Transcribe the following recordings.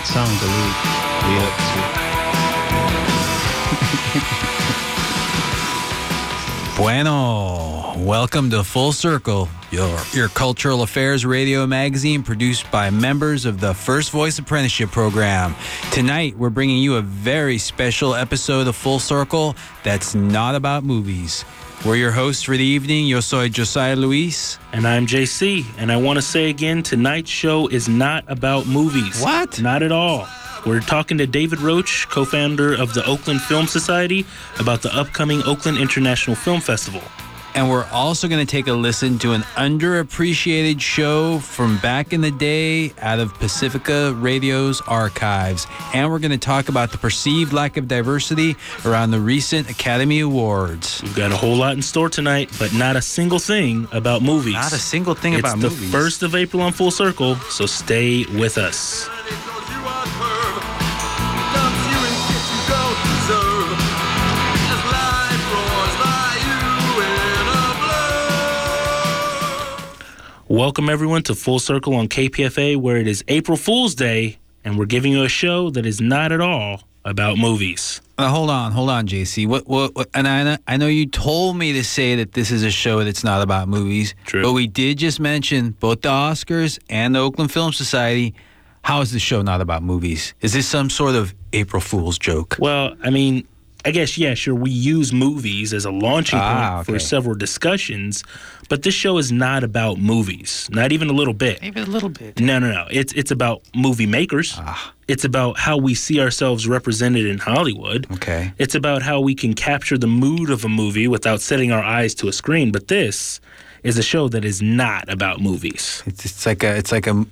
great song to lead up to. Bueno, welcome to Full Circle, your cultural affairs radio magazine produced by members of the First Voice Apprenticeship Program. Tonight, we're bringing you a very special episode of Full Circle that's not about movies. We're your hosts for the evening. Yo soy Josiah Luis. And I'm JC. And I want to say again, tonight's show is not about movies. What? Not at all. We're talking to David Roach, co-founder of the Oakland Film Society, about the upcoming Oakland International Film Festival. And we're also going to take a listen to an underappreciated show from back in the day out of Pacifica Radio's archives. And we're going to talk about the perceived lack of diversity around the recent Academy Awards. We've got a whole lot in store tonight, but not a single thing about movies. Not a single thing about movies. It's the 1st of April on Full Circle, so stay with us. Welcome, everyone, to Full Circle on KPFA, where it is April Fool's Day, and we're giving you a show that is not at all about movies. Hold on, JC. What? And I know you told me to say that this is a show that's not about movies. True. But we did just mention both the Oscars and the Oakland Film Society. How is the show not about movies? Is this some sort of April Fool's joke? Well, I mean, I guess, yeah, sure, we use movies as a launching point for several discussions, but this show is not about movies, not even a little bit. Even a little bit. No. It's about movie makers. It's about how we see ourselves represented in Hollywood. Okay. It's about how we can capture the mood of a movie without setting our eyes to a screen, but this is a show that is not about movies. It's like a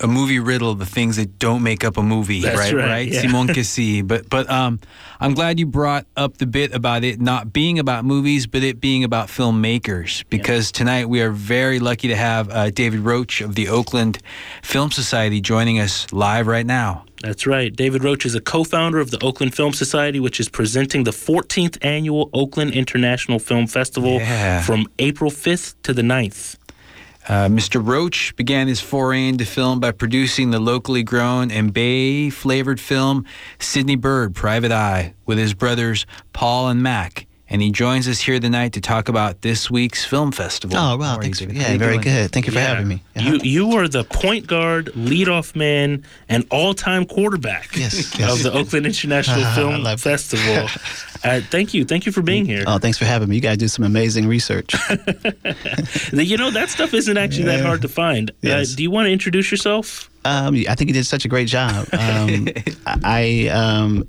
movie riddle, the things that don't make up a movie. That's right? Yeah. Simon Cassi. But I'm glad you brought up the bit about it not being about movies, but it being about filmmakers, because tonight we are very lucky to have David Roach of the Oakland Film Society joining us live right now. That's right. David Roach is a co-founder of the Oakland Film Society, which is presenting the 14th annual Oakland International Film Festival from April 5th to the 9th. Mr. Roach began his foray into film by producing the locally grown and bay-flavored film Sydney Bird, Private Eye, with his brothers Paul and Mac. And he joins us here tonight to talk about this week's film festival. Oh, wow. Thanks. Yeah, very good. Thank you for having me. Yeah. You are the point guard, leadoff man, and all-time quarterback of the Oakland International Film Festival. Thank you. Thank you for being here. Oh, thanks for having me. You guys do some amazing research. You know, that stuff isn't actually that hard to find. Yes. Do you want to introduce yourself? I think you did such a great job. I am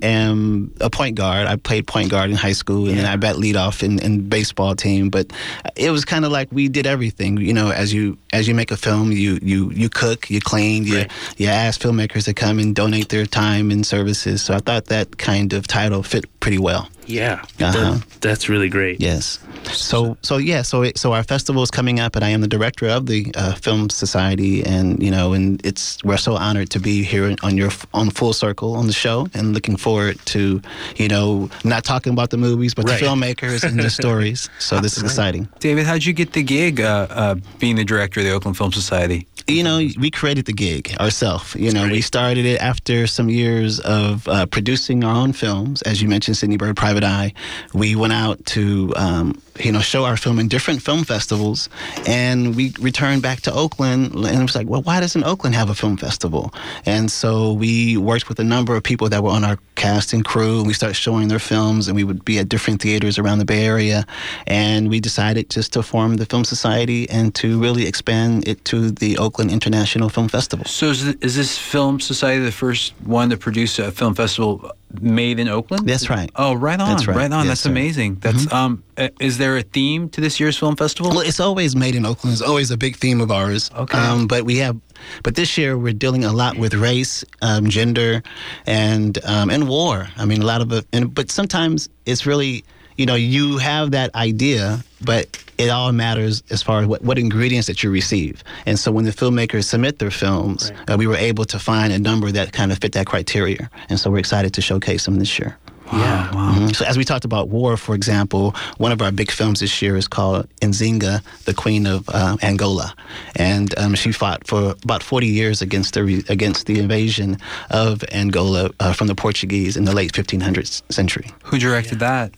a point guard. I played point guard in high school, and then I bat leadoff in baseball team. But it was kind of like we did everything. You know, as you make a film, you cook, you clean, you ask filmmakers to come and donate their time and services. So I thought that kind of title fit pretty well. Yeah, that's really great. Yes. So our festival is coming up, and I am the director of the Film Society, and you know, and we're so honored to be here on Full Circle on the show, and looking forward to, you know, not talking about the movies, but the filmmakers and the stories. So this is exciting. David, how'd you get the gig being the director of the Oakland Film Society? You know, we created the gig ourselves. You know, we started it after some years of producing our own films. As you mentioned, Sydney Bird, Private Eye. We went out to, show our film in different film festivals. And we returned back to Oakland. And it was like, well, why doesn't Oakland have a film festival? And so we worked with a number of people that were on our cast and crew. And we started showing their films. And we would be at different theaters around the Bay Area. And we decided just to form the Film Society and to really expand it to the Oakland International Film Festival. So is this Film Society the first one to produce a film festival made in Oakland? That's right. Oh, right on. That's right. Right on. Yes, that's amazing. That's is there a theme to this year's film festival? Well, it's always made in Oakland. It's always a big theme of ours. Okay. But this year we're dealing a lot with race, gender, and war. I mean, a lot of but sometimes it's really, you know, you have that idea, but it all matters as far as what ingredients that you receive. And so when the filmmakers submit their films, we were able to find a number that kind of fit that criteria. And so we're excited to showcase them this year. Yeah. Wow. Mm-hmm. So as we talked about war, for example, one of our big films this year is called Nzinga, the Queen of Angola. And she fought for about 40 years against the invasion of Angola from the Portuguese in the late 1500th century. Who directed that?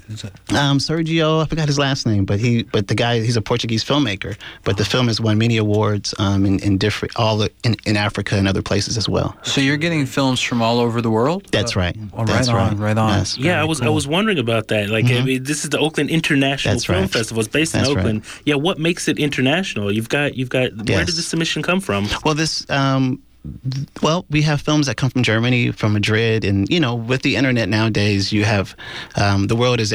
Sergio, I forgot his last name, but the guy, he's a Portuguese filmmaker, but the film has won many awards in Africa and other places as well. So you're getting films from all over the world? That's right. Right on. Yes. Yeah, I was wondering about that. Like, mm-hmm. I mean, this is the Oakland International Film Festival. It's based in Oakland. Right. Yeah, what makes it international? You've got. Yes. Where did the submission come from? Well, we have films that come from Germany, from Madrid, and with the internet nowadays, you have the world is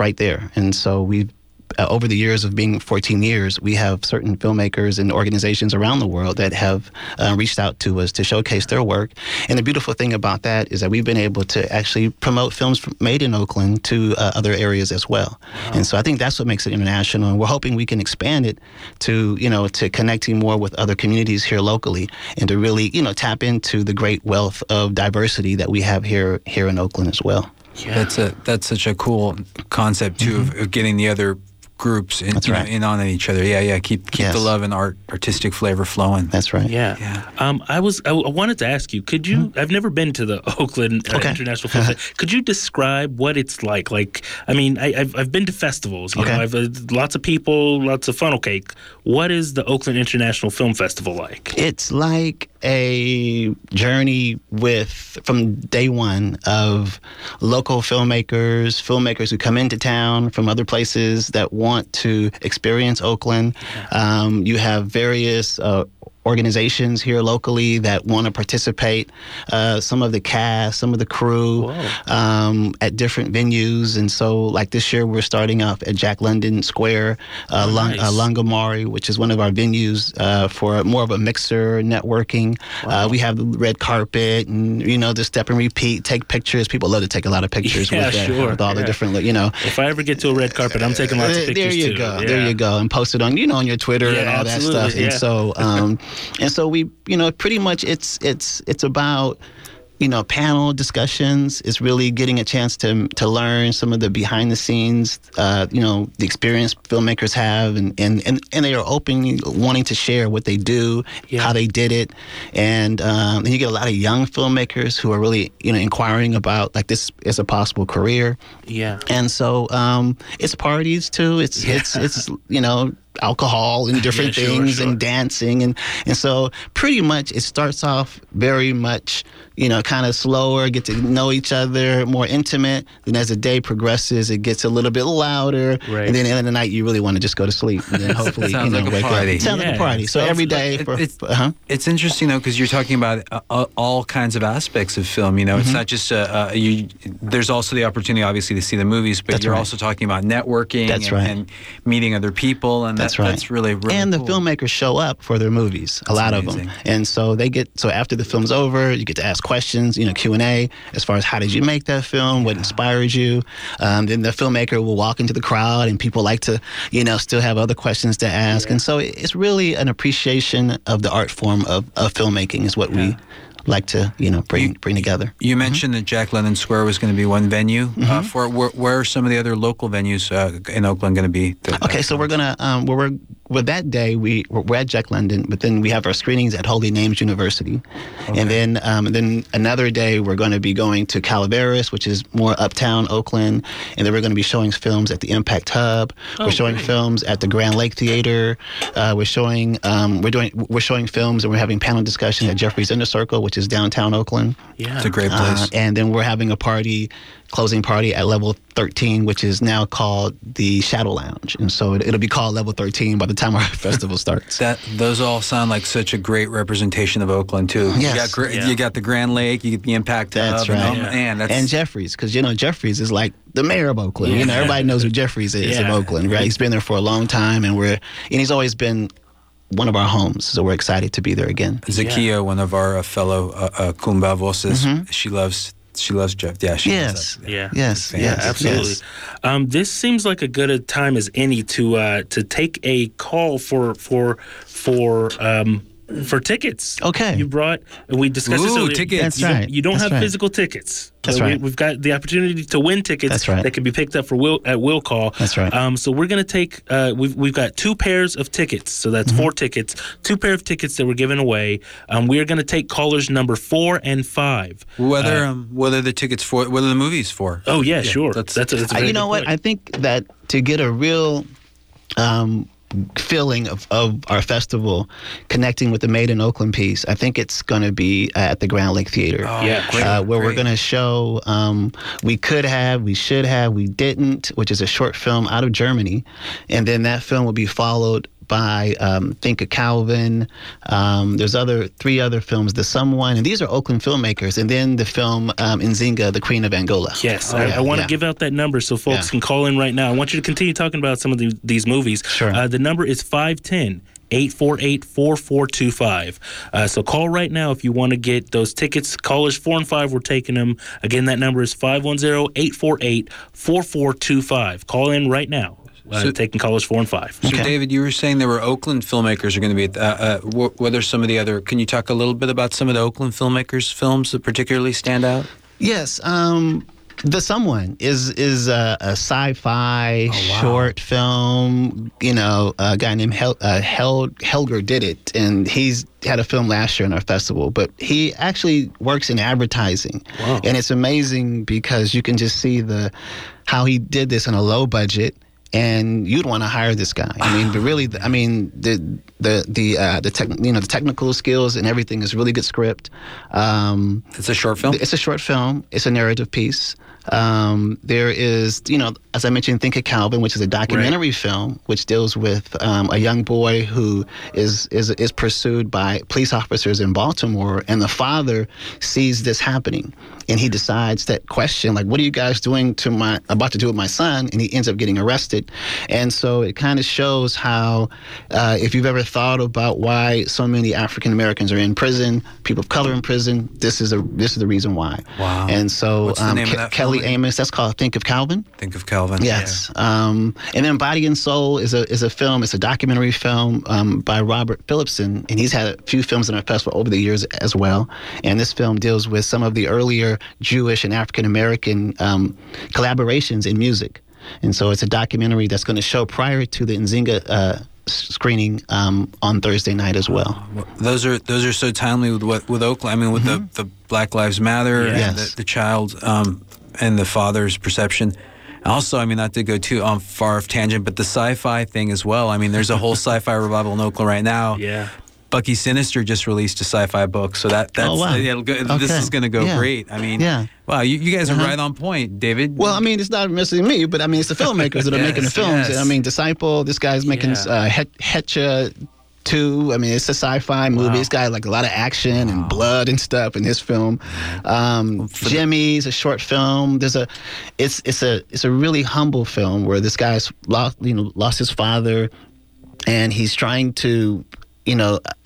right there, and so we've. Over the years of being 14 years, we have certain filmmakers and organizations around the world that have reached out to us to showcase their work. And the beautiful thing about that is that we've been able to actually promote films made in Oakland to other areas as well. Wow. And so I think that's what makes it international. And we're hoping we can expand it to, to connecting more with other communities here locally and to really, tap into the great wealth of diversity that we have here in Oakland as well. Yeah. That's such a cool concept, too, mm-hmm. of getting the other groups in on each other. Keep the love and artistic flavor flowing. That's right. Yeah. I wanted to ask you, could you mm-hmm. I've never been to the Oakland International Film Festival. Could you describe what it's like? I've been to festivals, know, I've lots of people, lots of funnel cake. What is the Oakland International Film Festival like? It's like a journey from day one of local filmmakers who come into town from other places that want to experience Oakland. You have various organizations here locally that want to participate, some of the cast, some of the crew, at different venues. And so, like this year, we're starting off at Jack London Square, Langamari, which is one of our venues for more of a mixer networking. Wow. We have the red carpet and, the step and repeat, take pictures. People love to take a lot of pictures with all the different, If I ever get to a red carpet, I'm taking lots of pictures too. There you go. And post it on, on your Twitter and all that stuff. Yeah. And so... and so we, pretty much it's about, panel discussions. It's really getting a chance to learn some of the behind the scenes, the experience filmmakers have, and they are open, wanting to share what they do, how they did it, and you get a lot of young filmmakers who are really, inquiring about like this is a possible career. Yeah. And so it's parties too. It's alcohol and different things and dancing and so pretty much it starts off very much kind of slower, get to know each other, more intimate. Then as the day progresses, it gets a little bit louder, and then at the end of the night you really want to just go to sleep and then hopefully wake up. It sounds like a party. So every day it's interesting though, because you're talking about all kinds of aspects of film, mm-hmm. It's not just there's also the opportunity obviously to see the movies, but you're also talking about networking and meeting other people, and that's really, really and the cool. Filmmakers show up for their movies, a lot of them. And so they so after the film's over, you get to ask questions, Q&A, as far as how did you make that film, what inspired you. Then the filmmaker will walk into the crowd, and people like to, still have other questions to ask. Yeah. And so it's really an appreciation of the art form of filmmaking is what we like to, bring together. You mentioned mm-hmm. that Jack London Square was going to be one venue. Mm-hmm. For where are some of the other local venues in Oakland going to be? So we're going to that day we're at Jack London, but then we have our screenings at Holy Names University, and then another day we're going to be going to Calaveras, which is more uptown Oakland, and then we're going to be showing films at the Impact Hub. We're showing films at the Grand Lake Theater. We're showing films, and we're having panel discussion at Jeffrey's Inner Circle, which is downtown Oakland. Yeah, it's a great place. And then we're having a closing party at level 13, which is now called the Shadow Lounge, and so it'll be called level 13 by the time our festival starts. Those all sound like such a great representation of Oakland too. Yes. You got the Grand Lake, you get the Impact Hub. That's right. And Jeffries, because Jeffries is like the mayor of Oakland. Yeah. Everybody knows who Jeffries is in Oakland, right? He's been there for a long time, and he's always been one of our homes, so we're excited to be there again. Zakia, one of our fellow Kumba voices, mm-hmm. She loves Jeff. Yeah, she loves that. Yeah. Yes. Yeah, absolutely. Yes. This seems like a good a time as any to take a call for for tickets. Okay. You brought, and we discussed this. Ooh, tickets. That's right. You don't have physical tickets. That's right. We've got the opportunity to win tickets that can be picked up for will call. That's right. So we're going to take, we've got two pairs of tickets. So that's four tickets, two pair of tickets that were given away. We're going to take callers number 4 and 5. Whether the tickets for, whether the movie's for. Oh, yeah, sure. That's a very good point. I think that to get a real feeling of our festival, connecting with the Made in Oakland piece, I think it's going to be at the Grand Lake Theater. Oh, yeah, where we're going to show We Could Have, We Should Have, We Didn't, which is a short film out of Germany. And then that film will be followed by Think of Calvin. There's three other films, The Someone, and these are Oakland filmmakers. And then the film Nzinga, The Queen of Angola. Yes, I want to give out that number so folks can call in right now. I want you to continue talking about some of these movies. Sure. The number is 510-848-4425. So call right now if you want to get those tickets. Callers 4 and 5, we're taking them. Again, that number is 510-848-4425. Call in right now. Taking callers 4 and 5. So, David, you were saying there were Oakland filmmakers are going to be at whether some of the other. Can you talk a little bit about some of the Oakland filmmakers' films that particularly stand out? Yes. The Someone is a sci-fi short film. You know, a guy named Helger did it, and he's had a film last year in our festival. But he actually works in advertising, and it's amazing because you can just see how he did this in a low budget. And you'd want to hire this guy. I mean, but really, the technical skills and everything is really good script. It's a short film. It's a short film. It's a narrative piece. There is, as I mentioned, Think of Calvin, which is a documentary film, which deals with a young boy who is pursued by police officers in Baltimore, and the father sees this happening, and he decides that question, like, what are you guys doing about to do with my son? And he ends up getting arrested, and so it kind of shows how, if you've ever thought about why so many African Americans are in prison, people of color in prison, this is the reason why. Wow. And so, what's the name of that film? Amos, that's called Think of Calvin. Think of Calvin. Yes. Yeah. And then Body and Soul is a film. It's a documentary film by Robert Phillipson, and he's had a few films in our festival over the years as well. And this film deals with some of the earlier Jewish and African American collaborations in music. And so it's a documentary that's going to show prior to the Nzinga screening on Thursday night as well. Those are so timely with Oakland. I mean, with the Black Lives Matter and the child. And the father's perception. Also, I mean, not to go too far off tangent, but the sci-fi thing as well. I mean, there's a whole sci-fi revival in Oakland right now. Yeah. Bucky Sinister just released a sci-fi book, so that's this is going to go great. I mean, wow, you guys are right on point, David. Well, I mean, it's not necessarily me, but I mean, it's the filmmakers that are making the films. Yes. I mean, Disciple, this guy's making Hetcha 2. I mean, it's a sci-fi movie. It's got like a lot of action and blood and stuff in this film. Jimmy's a short film. It's a really humble film where this guy's lost his father, and he's trying to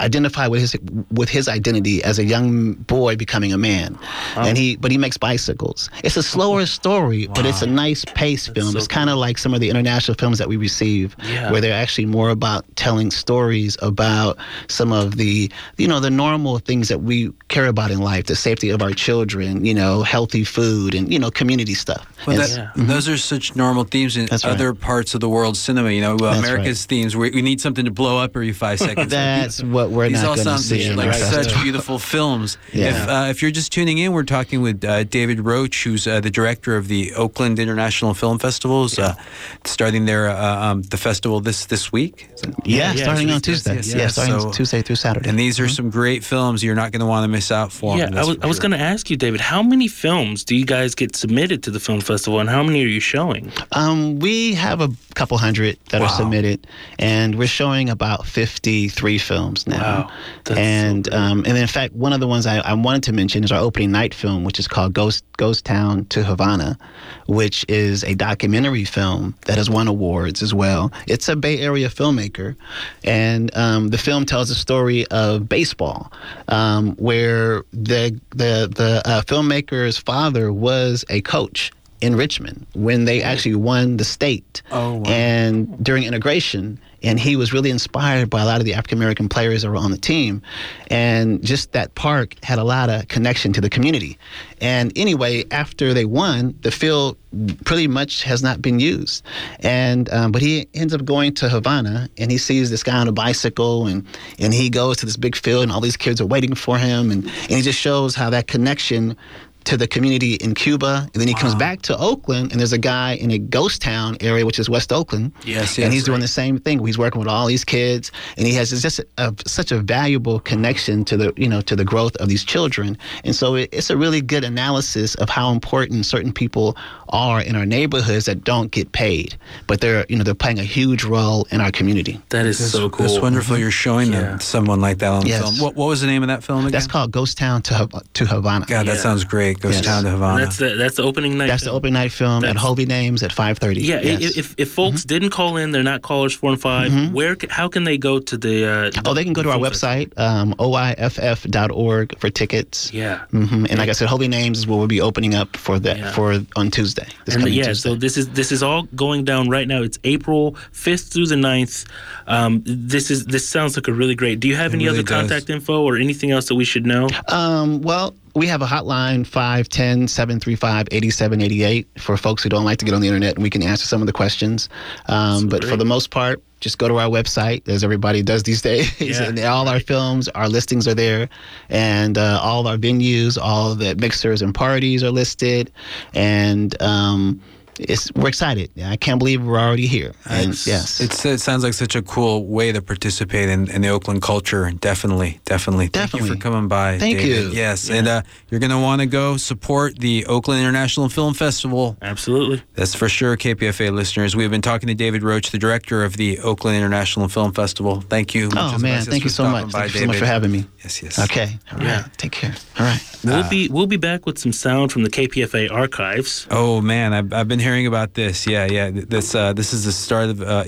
identify with his identity as a young boy becoming a man, but he makes bicycles. It's a slower story, but it's a nice paced film. It's kind of like some of the international films that we receive, where they're actually more about telling stories about some of the the normal things that we care about in life, the safety of our children, healthy food, and community stuff. Well, those are such normal themes in other parts of the world's cinema. America's themes. We need something to blow up every 5 seconds. That's what we're not going to see. These all sound like such beautiful films. Yeah. If you're just tuning in, we're talking with David Roach, who's the director of the Oakland International Film Festival, starting their the festival this week. Starting on Tuesday. Starting Tuesday through Saturday. And these are some great films you're not going to want to miss out for. Yeah, I was going to ask you, David, how many films do you guys get submitted to the film festival, and how many are you showing? We have a couple hundred that are submitted, and we're showing about 53 films now. Wow. And in fact, one of the ones I wanted to mention is our opening night film, which is called Ghost Town to Havana, which is a documentary film that has won awards as well. It's a Bay Area filmmaker, and the film tells the story of baseball, where the filmmaker's father was a coach in Richmond when they actually won the state. And during integration, And he was really inspired by a lot of the African-American players that were on the team. And just that park had a lot of connection to the community. And anyway, after they won, the field pretty much has not been used. And but he ends up going to Havana, and he sees this guy on a bicycle, and he goes to this big field, and all these kids are waiting for him. And he just shows how that connection to the community in Cuba, and then he comes back to Oakland, and there's a guy in a ghost town area, which is West Oakland, and he's doing the same thing. He's working with all these kids, and he has just such a valuable connection to the, you know, to the growth of these children. And so it's a really good analysis of how important certain people are in our neighborhoods that don't get paid, but they're playing a huge role in our community. That is so cool. That's wonderful. You're showing them someone like that on the film. What was the name of that film again? That's called Ghost Town to Havana. God, that sounds great. Goes down to Havana. That's the opening night. That's the opening night film at Hovey Names at 5:30. Yeah. Yes. If folks didn't call in, they're not callers 4 and 5. How can they go to the? They can go to our website, oiff.org for tickets. Yeah. And like I said, Hovey Names is what we'll be opening up for that on Tuesday. Tuesday. So this is all going down right now. It's April 5th through the 9th. This sounds like a really great. Do you have any other contact info or anything else that we should know? We have a hotline, 510-735-8788, for folks who don't like to get on the internet, and we can answer some of the questions. But for the most part, just go to our website, as everybody does these days, and all our films, our listings are there, and all our venues, all the mixers and parties are listed, and we're excited. I can't believe we're already here. And it sounds like such a cool way to participate in the Oakland culture. Definitely. Thank you for coming by. Thank you, David. Yes, and you're going to want to go support the Oakland International Film Festival. Absolutely. That's for sure, KPFA listeners. We've been talking to David Roach, the director of the Oakland International Film Festival. Thank you. Oh, man, thank you so much. Thank you so much for having me. Yes. Okay. All right. Take care. All right. We'll be back with some sound from the KPFA archives. Oh, man, I've been here. Hearing about this, this is the start of we're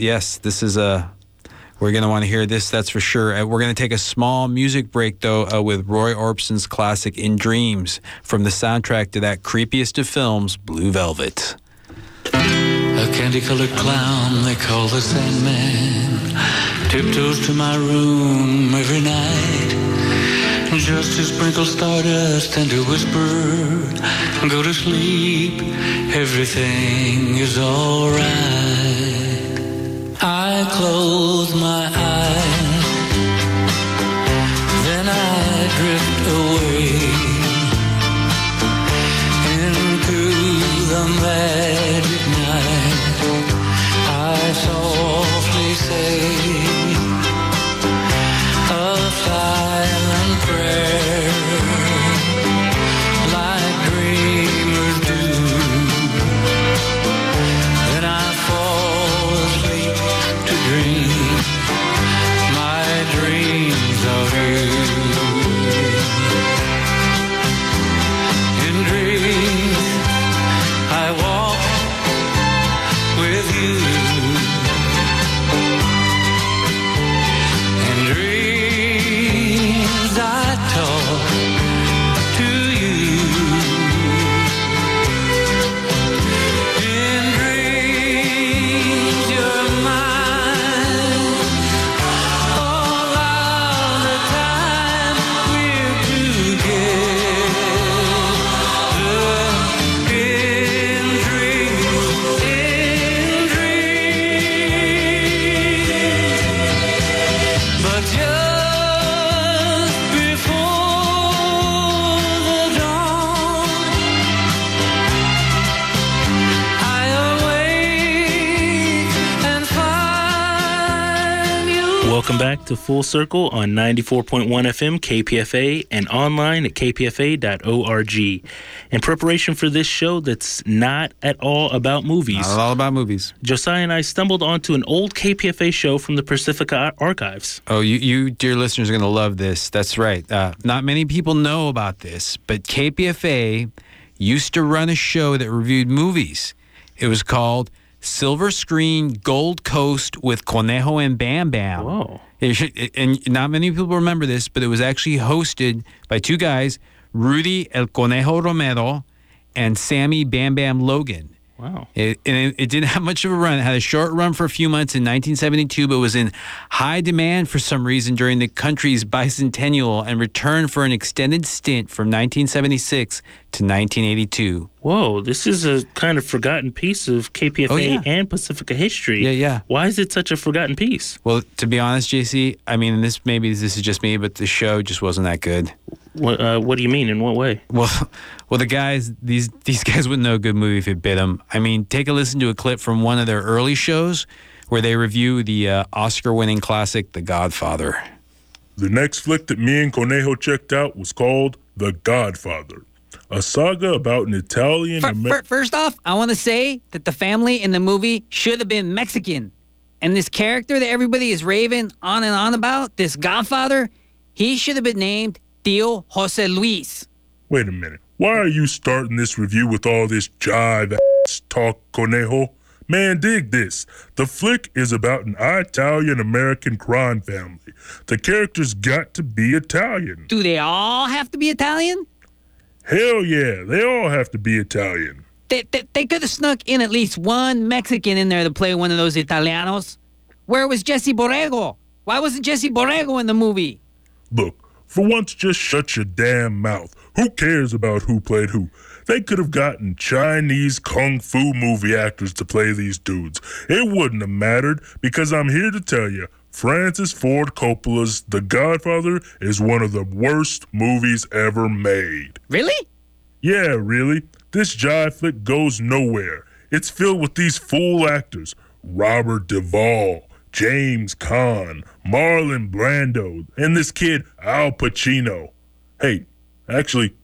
going to want to hear this, that's for sure. We're going to take a small music break though with Roy Orbison's classic In Dreams from the soundtrack to that creepiest of films, Blue Velvet. A candy-colored clown they call the Sandman tiptoes to my room every night just to sprinkle stardust and to whisper, go to sleep, everything is alright. I close my eyes, then I drift away into the magic night. I softly say a silent prayer like dreamers do. Welcome back to Full Circle on 94.1 FM KPFA and online at kpfa.org. In preparation for this show that's not at all about movies, Josiah and I stumbled onto an old KPFA show from the Pacifica Archives. Oh, you dear listeners are going to love this. That's right. Not many people know about this, but KPFA used to run a show that reviewed movies. It was called Silver Screen Gold Coast with Conejo and Bam Bam. Whoa. And not many people remember this, but it was actually hosted by two guys, Rudy El Conejo Romero and Sammy Bam Bam Logan. Wow. It didn't have much of a run. It had a short run for a few months in 1972, but was in high demand for some reason during the country's bicentennial and returned for an extended stint from 1976 to 1982. Whoa, this is a kind of forgotten piece of KPFA and Pacifica history. Yeah, yeah. Why is it such a forgotten piece? Well, to be honest, JC, I mean, maybe this is just me, but the show just wasn't that good. What do you mean? In what way? Well, the guys, these guys wouldn't know a good movie if it bit them. I mean, take a listen to a clip from one of their early shows where they review the Oscar-winning classic, The Godfather. The next flick that me and Conejo checked out was called The Godfather, a saga about an Italian... First off, I want to say that the family in the movie should have been Mexican. And this character that everybody is raving on and on about, this Godfather, he should have been named Tio Jose Luis. Wait a minute. Why are you starting this review with all this jive ass talk, Conejo? Man, dig this. The flick is about an Italian-American crime family. The characters got to be Italian. Do they all have to be Italian? Hell yeah, they all have to be Italian. They could have snuck in at least one Mexican in there to play one of those Italianos. Where was Jesse Borrego? Why wasn't Jesse Borrego in the movie? Look, for once, just shut your damn mouth. Who cares about who played who? They could have gotten Chinese kung fu movie actors to play these dudes. It wouldn't have mattered, because I'm here to tell you, Francis Ford Coppola's The Godfather is one of the worst movies ever made. Really? Yeah, really. This jive flick goes nowhere. It's filled with these fool actors. Robert Duvall, James Caan, Marlon Brando, and this kid, Al Pacino. Hey, actually,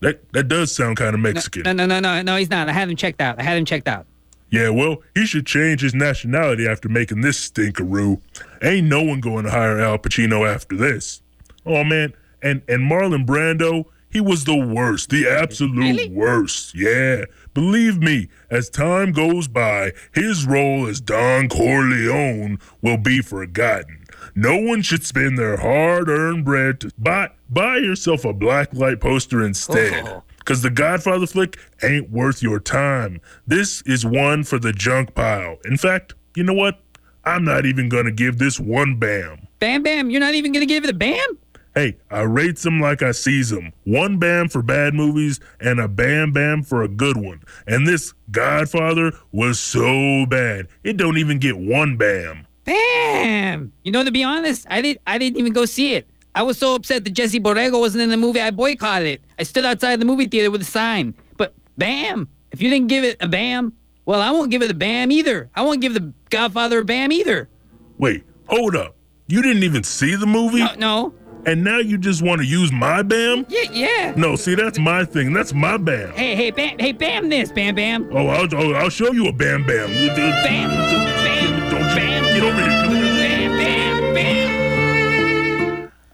that does sound kind of Mexican. No, he's not. I had him checked out. Yeah, well, he should change his nationality after making this stinkeroo. Ain't no one going to hire Al Pacino after this. Oh, man, and Marlon Brando, he was the worst, the absolute worst. Yeah, believe me, as time goes by, his role as Don Corleone will be forgotten. No one should spend their hard-earned bread to buy yourself a blacklight poster instead. Oh. Because the Godfather flick ain't worth your time. This is one for the junk pile. In fact, you know what? I'm not even going to give this one bam. Bam, bam. You're not even going to give it a bam? Hey, I rates them like I sees them. One bam for bad movies and a bam, bam for a good one. And this Godfather was so bad, it don't even get one bam. Bam! You know, to be honest, I didn't even go see it. I was so upset that Jesse Borrego wasn't in the movie, I boycotted it. I stood outside the movie theater with a sign. But bam! If you didn't give it a bam, well, I won't give it a bam either. I won't give The Godfather a bam either. Wait, hold up. You didn't even see the movie? No. And now you just want to use my bam? Yeah. No, see, that's my thing. That's my bam. Hey, bam, bam this, bam, bam. Oh, I'll show you a bam, bam. Bam, bam, bam. Get over here.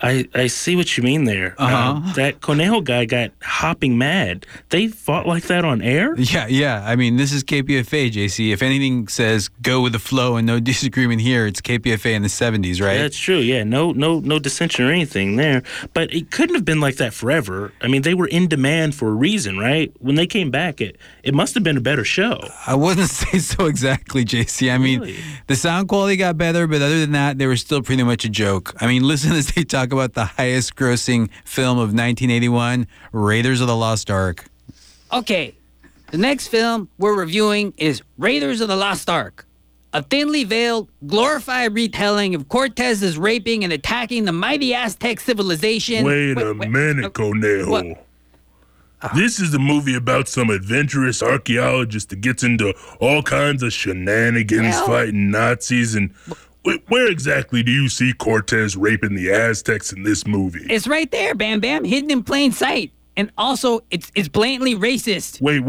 I see what you mean there. Uh-huh. That Conejo guy got hopping mad. They fought like that on air? Yeah. I mean, this is KPFA, JC. If anything says go with the flow and no disagreement here, it's KPFA in the 70s, right? Yeah, that's true, yeah. No dissension or anything there. But it couldn't have been like that forever. I mean, they were in demand for a reason, right? When they came back, it must have been a better show. I wouldn't say so exactly, JC. I mean, the sound quality got better, but other than that, they were still pretty much a joke. I mean, listen as they talk about the highest grossing film of 1981, Raiders of the Lost Ark. Okay, the next film we're reviewing is Raiders of the Lost Ark, a thinly veiled, glorified retelling of Cortez's raping and attacking the mighty Aztec civilization. Wait a minute, Conejo. What? This is a movie about some adventurous archaeologist that gets into all kinds of shenanigans, fighting Nazis and... Where exactly do you see Cortez raping the Aztecs in this movie? It's right there, Bam Bam, hidden in plain sight. And also, it's blatantly racist. Wait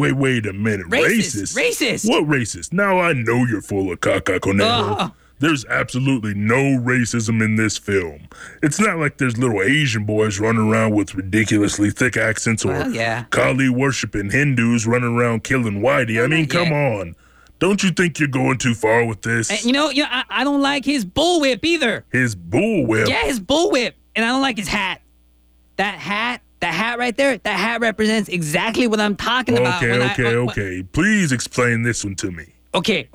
a minute. Racist? What racist? Now I know you're full of caca, Conejo. There's absolutely no racism in this film. It's not like there's little Asian boys running around with ridiculously thick accents or Kali-worshipping Hindus running around killing Whitey. I mean, come on. Don't you think you're going too far with this? And you know I don't like his bullwhip either. His bullwhip? Yeah, his bullwhip. And I don't like his hat. That hat That hat right there, that hat represents exactly what I'm talking about. Okay. Please explain this one to me. Okay.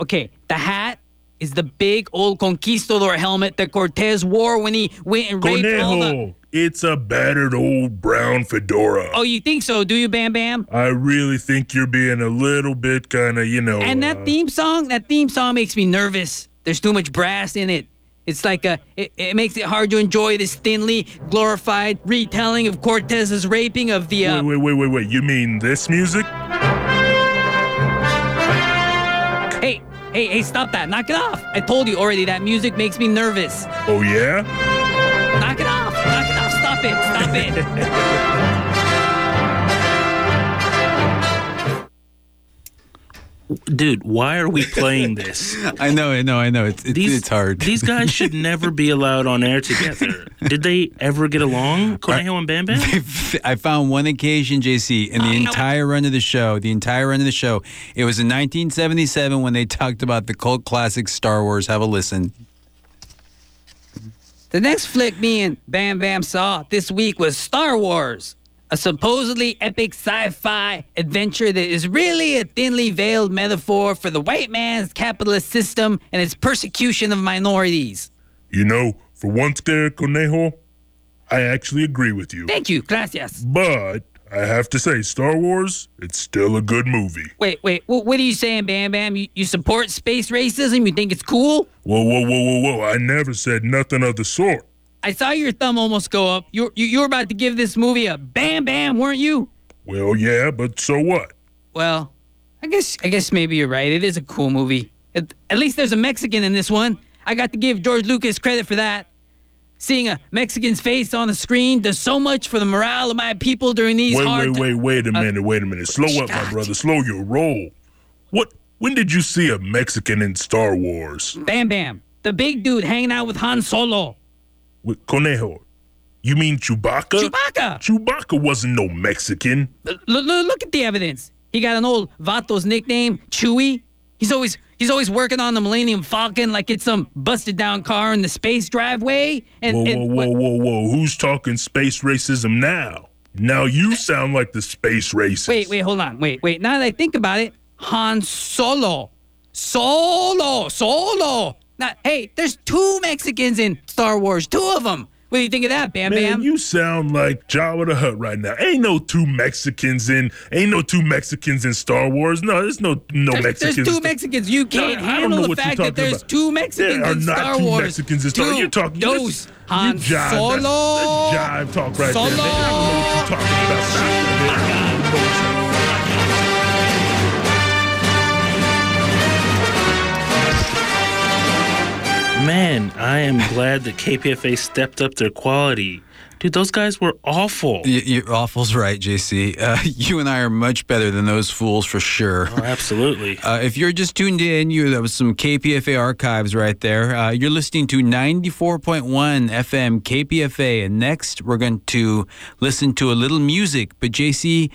The hat is the big old conquistador helmet that Cortez wore when he went and raped all the... It's a battered old brown fedora. Oh, you think so, do you, Bam Bam? I really think you're being a little bit kind of, you know... And that theme song makes me nervous. There's too much brass in it. It's like it makes it hard to enjoy this thinly glorified retelling of Cortez's raping of the... Wait. You mean this music? Hey, stop that. Knock it off. I told you already that music makes me nervous. Oh, yeah? Knock it off. Knock it off. Stop it. Dude, why are we playing this? I know. It's hard. These guys should never be allowed on air together. Did they ever get along, Cornejo and Bam Bam? I found one occasion, JC, in the entire run of the show. It was in 1977 when they talked about the cult classic Star Wars. Have a listen. The next flick me and Bam Bam saw this week was Star Wars, a supposedly epic sci-fi adventure that is really a thinly veiled metaphor for the white man's capitalist system and its persecution of minorities. You know, for once there, Conejo, I actually agree with you. Thank you, gracias. But I have to say, Star Wars, it's still a good movie. Wait, what are you saying, Bam Bam? You support space racism? You think it's cool? Whoa. I never said nothing of the sort. I saw your thumb almost go up. You were about to give this movie a Bam Bam, weren't you? Well, yeah, but so what? Well, I guess maybe you're right. It is a cool movie. At least there's a Mexican in this one. I got to give George Lucas credit for that. Seeing a Mexican's face on the screen does so much for the morale of my people during these hard... Wait a minute. Slow up, my brother. Slow your roll. What? When did you see a Mexican in Star Wars? Bam Bam, the big dude hanging out with Han Solo. With Conejo, you mean Chewbacca? Chewbacca wasn't no Mexican. Look at the evidence. He got an old vato's nickname, Chewie. He's always working on the Millennium Falcon like it's some busted-down car in the space driveway. Whoa. Who's talking space racism now? Now you sound like the space racist. Wait, hold on. Wait. Now that I think about it, Han Solo. Solo. Now, hey, there's two Mexicans in Star Wars, two of them. What do you think of that, Bam Bam? Man, you sound like Jabba the Hutt right now. Ain't no two Mexicans in Star Wars. No, there's no Mexicans. There's two Mexicans. You can't handle the fact that there's two Mexicans in Star Wars. There are not two Mexicans in Star Wars. You're talking... Those Han Solo. That's jive talk right there. I don't know what you're talking about. Man, I am glad that KPFA stepped up their quality. Dude, those guys were awful. Awful's right, JC. You and I are much better than those fools for sure. Oh, absolutely. If you're just tuned in, that was some KPFA archives right there. You're listening to 94.1 FM KPFA, and next we're going to listen to a little music. But JC,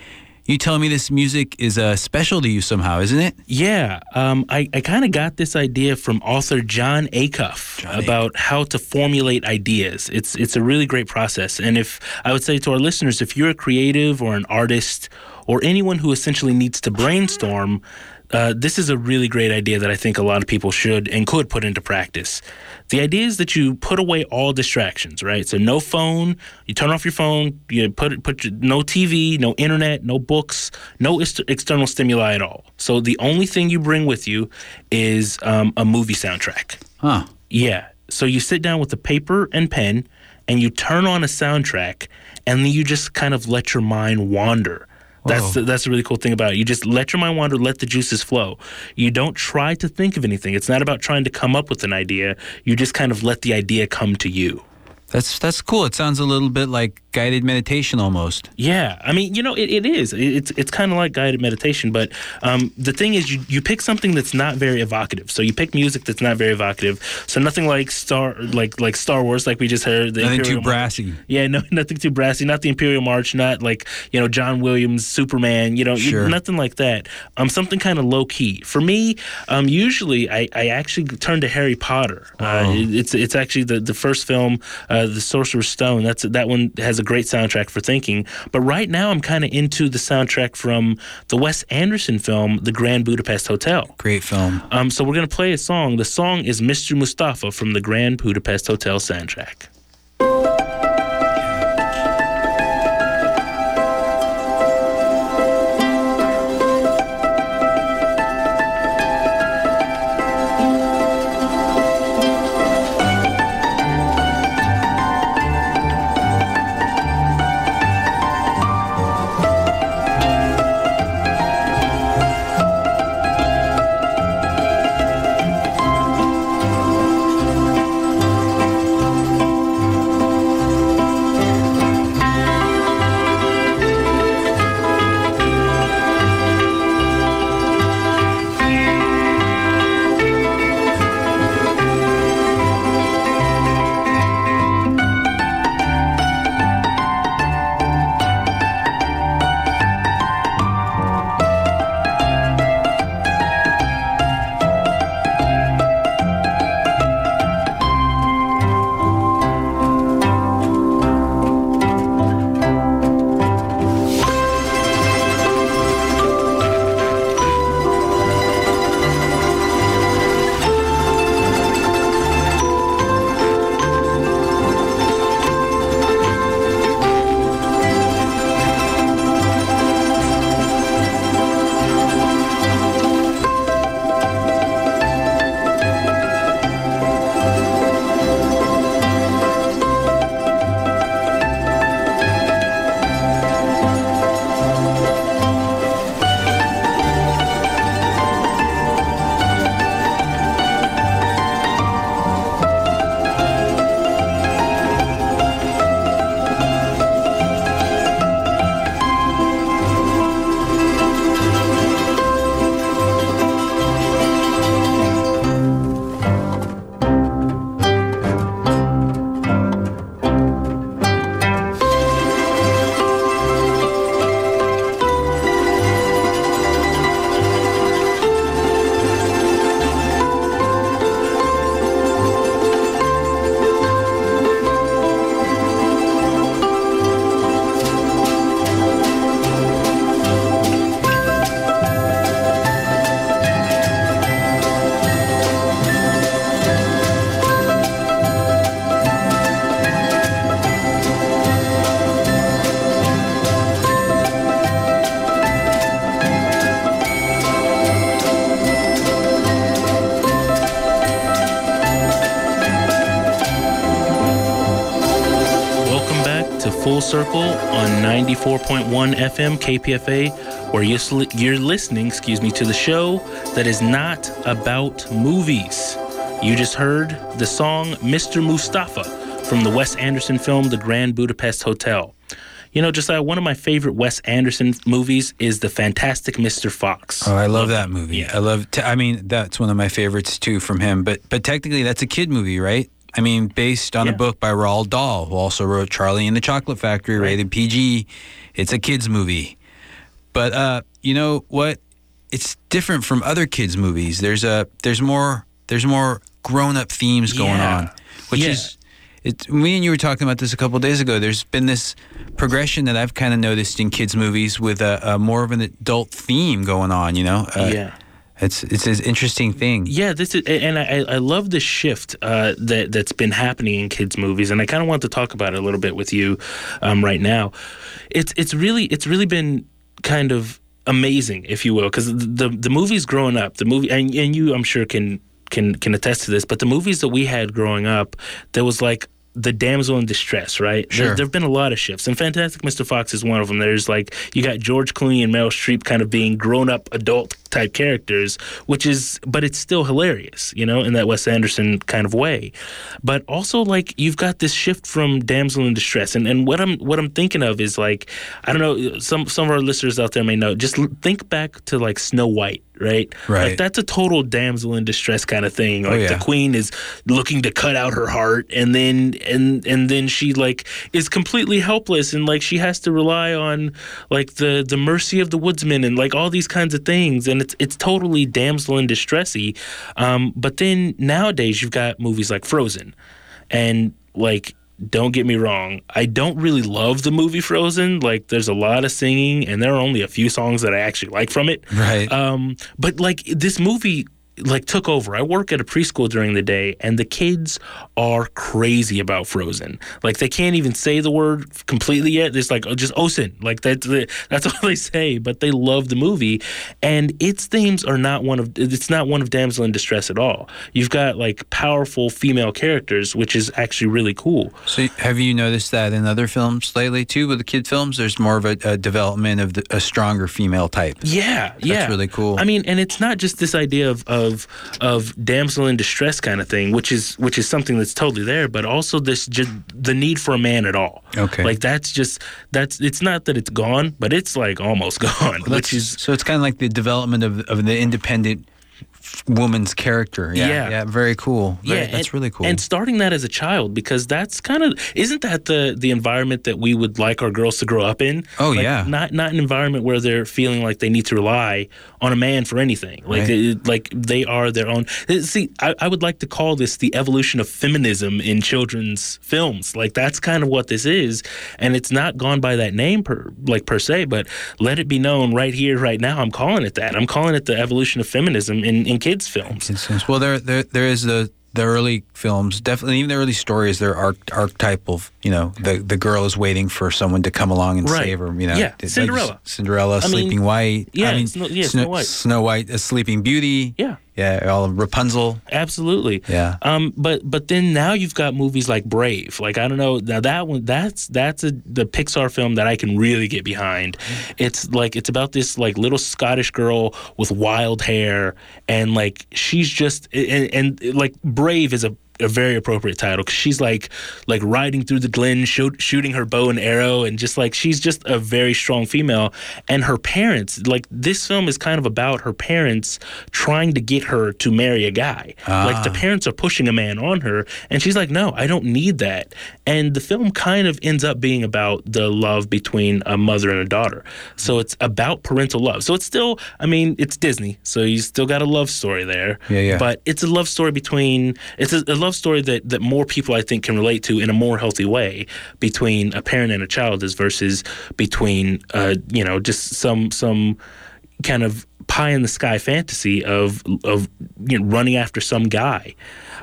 you tell me this music is special to you somehow, isn't it? Yeah. I kind of got this idea from author John Acuff about how to formulate ideas. It's a really great process. And if I would say to our listeners, if you're a creative or an artist or anyone who essentially needs to brainstorm, this is a really great idea that I think a lot of people should and could put into practice. The idea is that you put away all distractions, right? So no phone, you turn off your phone, you put no TV, no internet, no books, no external stimuli at all. So the only thing you bring with you is a movie soundtrack. Huh. Yeah. So you sit down with a paper and pen and you turn on a soundtrack and then you just kind of let your mind wander. That's the really cool thing about it. You just let your mind wander, let the juices flow. You don't try to think of anything. It's not about trying to come up with an idea. You just kind of let the idea come to you. That's cool. It sounds a little bit like guided meditation almost. Yeah. I mean, you know, it is. It's kind of like guided meditation, but the thing is you pick something that's not very evocative. So you pick music that's not very evocative. So nothing like Star Wars, like we just heard. Nothing too brassy. Yeah, no, nothing too brassy. Not the Imperial March, not like, you know, John Williams, Superman, you know, nothing like that. Something kind of low-key. For me, usually I actually turn to Harry Potter. It's actually the first film, The Sorcerer's Stone. That one has is a great soundtrack for thinking. But right now I'm kind of into the soundtrack from the Wes Anderson film, The Grand Budapest Hotel. Great film. So we're going to play a song. The song is Mr. Mustafa from The Grand Budapest Hotel soundtrack. Circle on 94.1 FM KPFA, where you're listening, to the show that is not about movies. You just heard the song Mr. Mustafa from the Wes Anderson film The Grand Budapest Hotel. You know, Josiah, one of my favorite Wes Anderson movies is The Fantastic Mr. Fox. Oh, I love that movie. Yeah. I mean, that's one of my favorites too from him, but technically that's a kid movie, right? I mean, based on a book by Roald Dahl, who also wrote Charlie and the Chocolate Factory, rated PG. It's a kid's movie. But you know what? It's different from other kids' movies. There's more grown-up themes going on, which is... Me and you were talking about this a couple of days ago. There's been this progression that I've kind of noticed in kids' movies with a more of an adult theme going on, you know? It's an interesting thing. Yeah, this is, and I love the shift that's been happening in kids' movies, and I kind of want to talk about it a little bit with you right now. It's really been kind of amazing, if you will, because the movies growing up, the movie, and you I'm sure can attest to this, but the movies that we had growing up, there was like the damsel in distress, right? Sure. There have been a lot of shifts, and Fantastic Mr. Fox is one of them. There's like, you got George Clooney and Meryl Streep kind of being grown-up adult-type characters, but it's still hilarious, you know, in that Wes Anderson kind of way. But also, like, you've got this shift from damsel in distress, and what I'm thinking of is, like, I don't know, some of our listeners out there may know, just think back to, like, Snow White. Right. Like, that's a total damsel in distress kind of thing. Like the queen is looking to cut out her heart, and then she like is completely helpless, and like she has to rely on like the mercy of the woodsman and like all these kinds of things, and it's totally damsel in distressy. But then nowadays you've got movies like Frozen, and like Don't get me wrong, I don't really love the movie Frozen. Like, there's a lot of singing, and there are only a few songs that I actually like from it. Right. But, like, this movie, like, took over. I work at a preschool during the day, and the kids are crazy about Frozen. Like, they can't even say the word completely yet. It's like, oh, just Osen. Like, that's all they say, but they love the movie. And its themes are not one of, it's not one of damsel in distress at all. You've got, like, powerful female characters, which is actually really cool. So have you noticed that in other films lately, too, with the kid films? There's more of a development of a stronger female type. Yeah, that's That's really cool. I mean, and it's not just this idea of damsel in distress kind of thing, which is something that's totally there, but also this just the need for a man at all. Okay, like that's it's not that it's gone, but it's like almost gone. Well, which is so it's kind of like the development of the independent woman's character. Yeah, very cool. That's really cool. And starting that as a child, because that's kind of, isn't that the environment that we would like our girls to grow up in? Oh, like, yeah. Not an environment where they're feeling like they need to rely on a man for anything. Like, right. Like they are their own. See, I would like to call this the evolution of feminism in children's films. Like, that's kind of what this is, and it's not gone by that name per se, but let it be known right here, right now, I'm calling it that. I'm calling it the evolution of feminism in kids' films. Well, there is the early films, definitely, even the early stories, they're archetypal. You know, the girl is waiting for someone to come along and save her. You know, Cinderella, Sleeping White. Yeah, Snow White, Sleeping Beauty. Yeah. Yeah, all of Rapunzel. Absolutely. Yeah. But then now you've got movies like Brave. Like, I don't know, now that one, that's the Pixar film that I can really get behind. It's like, it's about this like little Scottish girl with wild hair, and like she's just and like Brave is a very appropriate title, because she's like riding through the glen, shooting her bow and arrow, and just like she's just a very strong female. And her parents, like, this film is kind of about her parents trying to get her to marry a guy. Like, the parents are pushing a man on her, and she's like, no, I don't need that. And the film kind of ends up being about the love between a mother and a daughter. So it's about parental love. So it's still, I mean, it's Disney, so you still got a love story there. Yeah. But it's a love story between, it's a love story that more people, I think, can relate to in a more healthy way, between a parent and a child, as versus between just some kind of pie in the sky fantasy of running after some guy.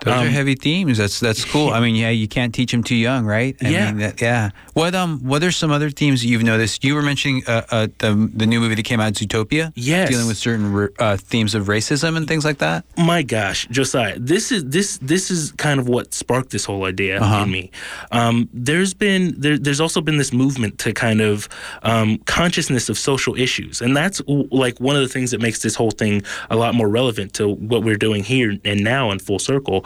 Those are heavy themes. That's cool. I mean, yeah, you can't teach them too young, right? I mean, yeah. What are some other themes that you've noticed? You were mentioning the new movie that came out, Zootopia. Yes. Dealing with certain themes of racism and things like that. My gosh, Josiah, this is kind of what sparked this whole idea in me. There's also been this movement to kind of consciousness of social issues, and that's like one of the things that makes this whole thing a lot more relevant to what we're doing here and now in Full Circle,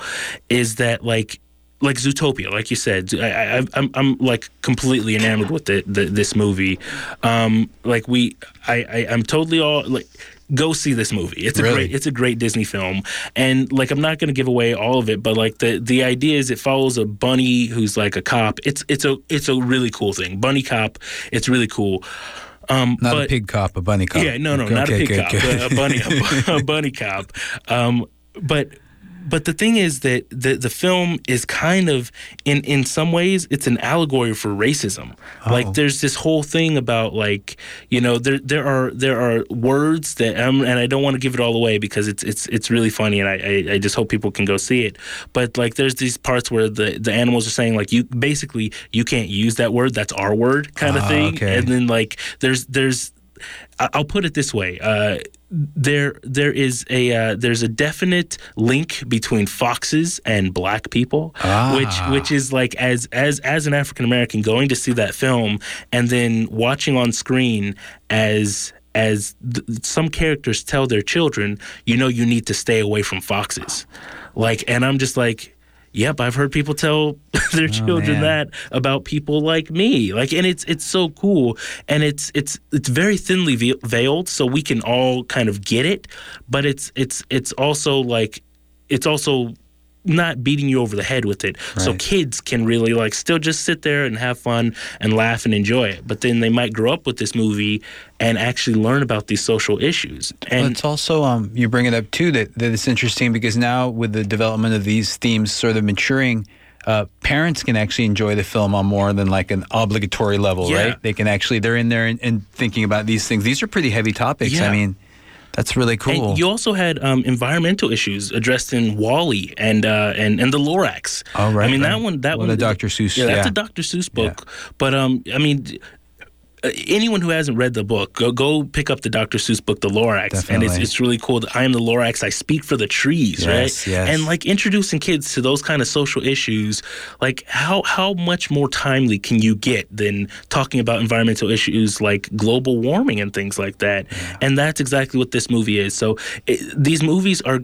is that like Zootopia, like you said, I'm like completely enamored with this movie. I'm totally all like, go see this movie. It's a great Disney film. And like, I'm not going to give away all of it, but like the idea is it follows a bunny who's like a cop. It's a really cool thing. Bunny cop. It's really cool. Not a pig cop, a bunny cop. Yeah, not a pig cop, a bunny cop. But the thing is that the film is kind of, in some ways, it's an allegory for racism. Oh. Like, there's this whole thing about, like, you know, there are words that, and I don't want to give it all away because it's really funny, and I just hope people can go see it. But like, there's these parts where the animals are saying, like, you can't use that word, that's our word, kind of thing. Okay. And then like, there's I'll put it this way. There's a definite link between foxes and black people, which is like, as an African American going to see that film and then watching on screen as some characters tell their children, you know, you need to stay away from foxes. Like, and I'm just like, yep, I've heard people tell their children that about people like me. Like, and it's so cool, and it's very thinly veiled, so we can all kind of get it. But it's also not beating you over the head with it. Right. So kids can really like still just sit there and have fun and laugh and enjoy it. But then they might grow up with this movie and actually learn about these social issues. And well, it's also, you bring it up too, that it's interesting because now with the development of these themes sort of maturing, parents can actually enjoy the film on more than like an obligatory level, right? They can actually, they're in there and thinking about these things. These are pretty heavy topics. I mean, that's really cool. And you also had environmental issues addressed in WALL-E and the Lorax. Oh, right. I mean, that one, the Dr. Seuss. Yeah, that's a Dr. Seuss book. Yeah. But, I mean, anyone who hasn't read the book, go pick up the Dr. Seuss book, The Lorax. Definitely. And it's really cool. I am the Lorax. I speak for the trees, right? Yes. And, like, introducing kids to those kind of social issues, like, how much more timely can you get than talking about environmental issues like global warming and things like that? Yeah. And that's exactly what this movie is. So these movies are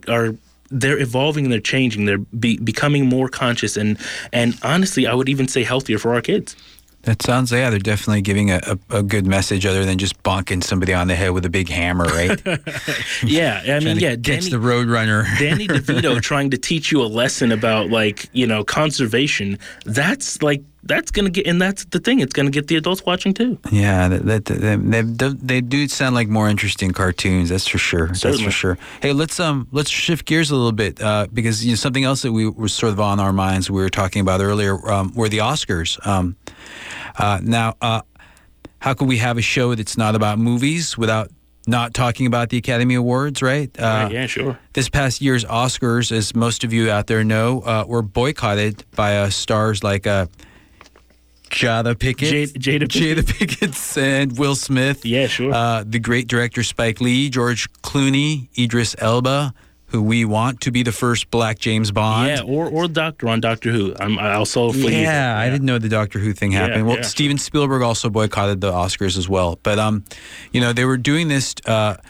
they're evolving and they're changing. They're becoming more conscious and, honestly, I would even say healthier for our kids. That sounds, they're definitely giving a good message other than just bonking somebody on the head with a big hammer, right? I mean, Danny, the Roadrunner. Danny DeVito trying to teach you a lesson about, like, you know, conservation. That's, like, that's going to get, and that's the thing, it's going to get the adults watching, too. Yeah, they do sound like more interesting cartoons, that's for sure. Certainly. That's for sure. Hey, let's shift gears a little bit, because, you know, something else that we were sort of on our minds, we were talking about earlier, were the Oscars. Now, how can we have a show that's not about movies without not talking about the Academy Awards, right? Yeah, sure. This past year's Oscars, as most of you out there know, were boycotted by stars like Jada Pinkett and Will Smith. Yeah, sure. The great director Spike Lee, George Clooney, Idris Elba, who we want to be the first black James Bond. Yeah, or Doctor on Doctor Who. I'll solve for you. Yeah, I didn't know the Doctor Who thing happened. Well, Steven Spielberg also boycotted the Oscars as well. But, you know, they were doing this to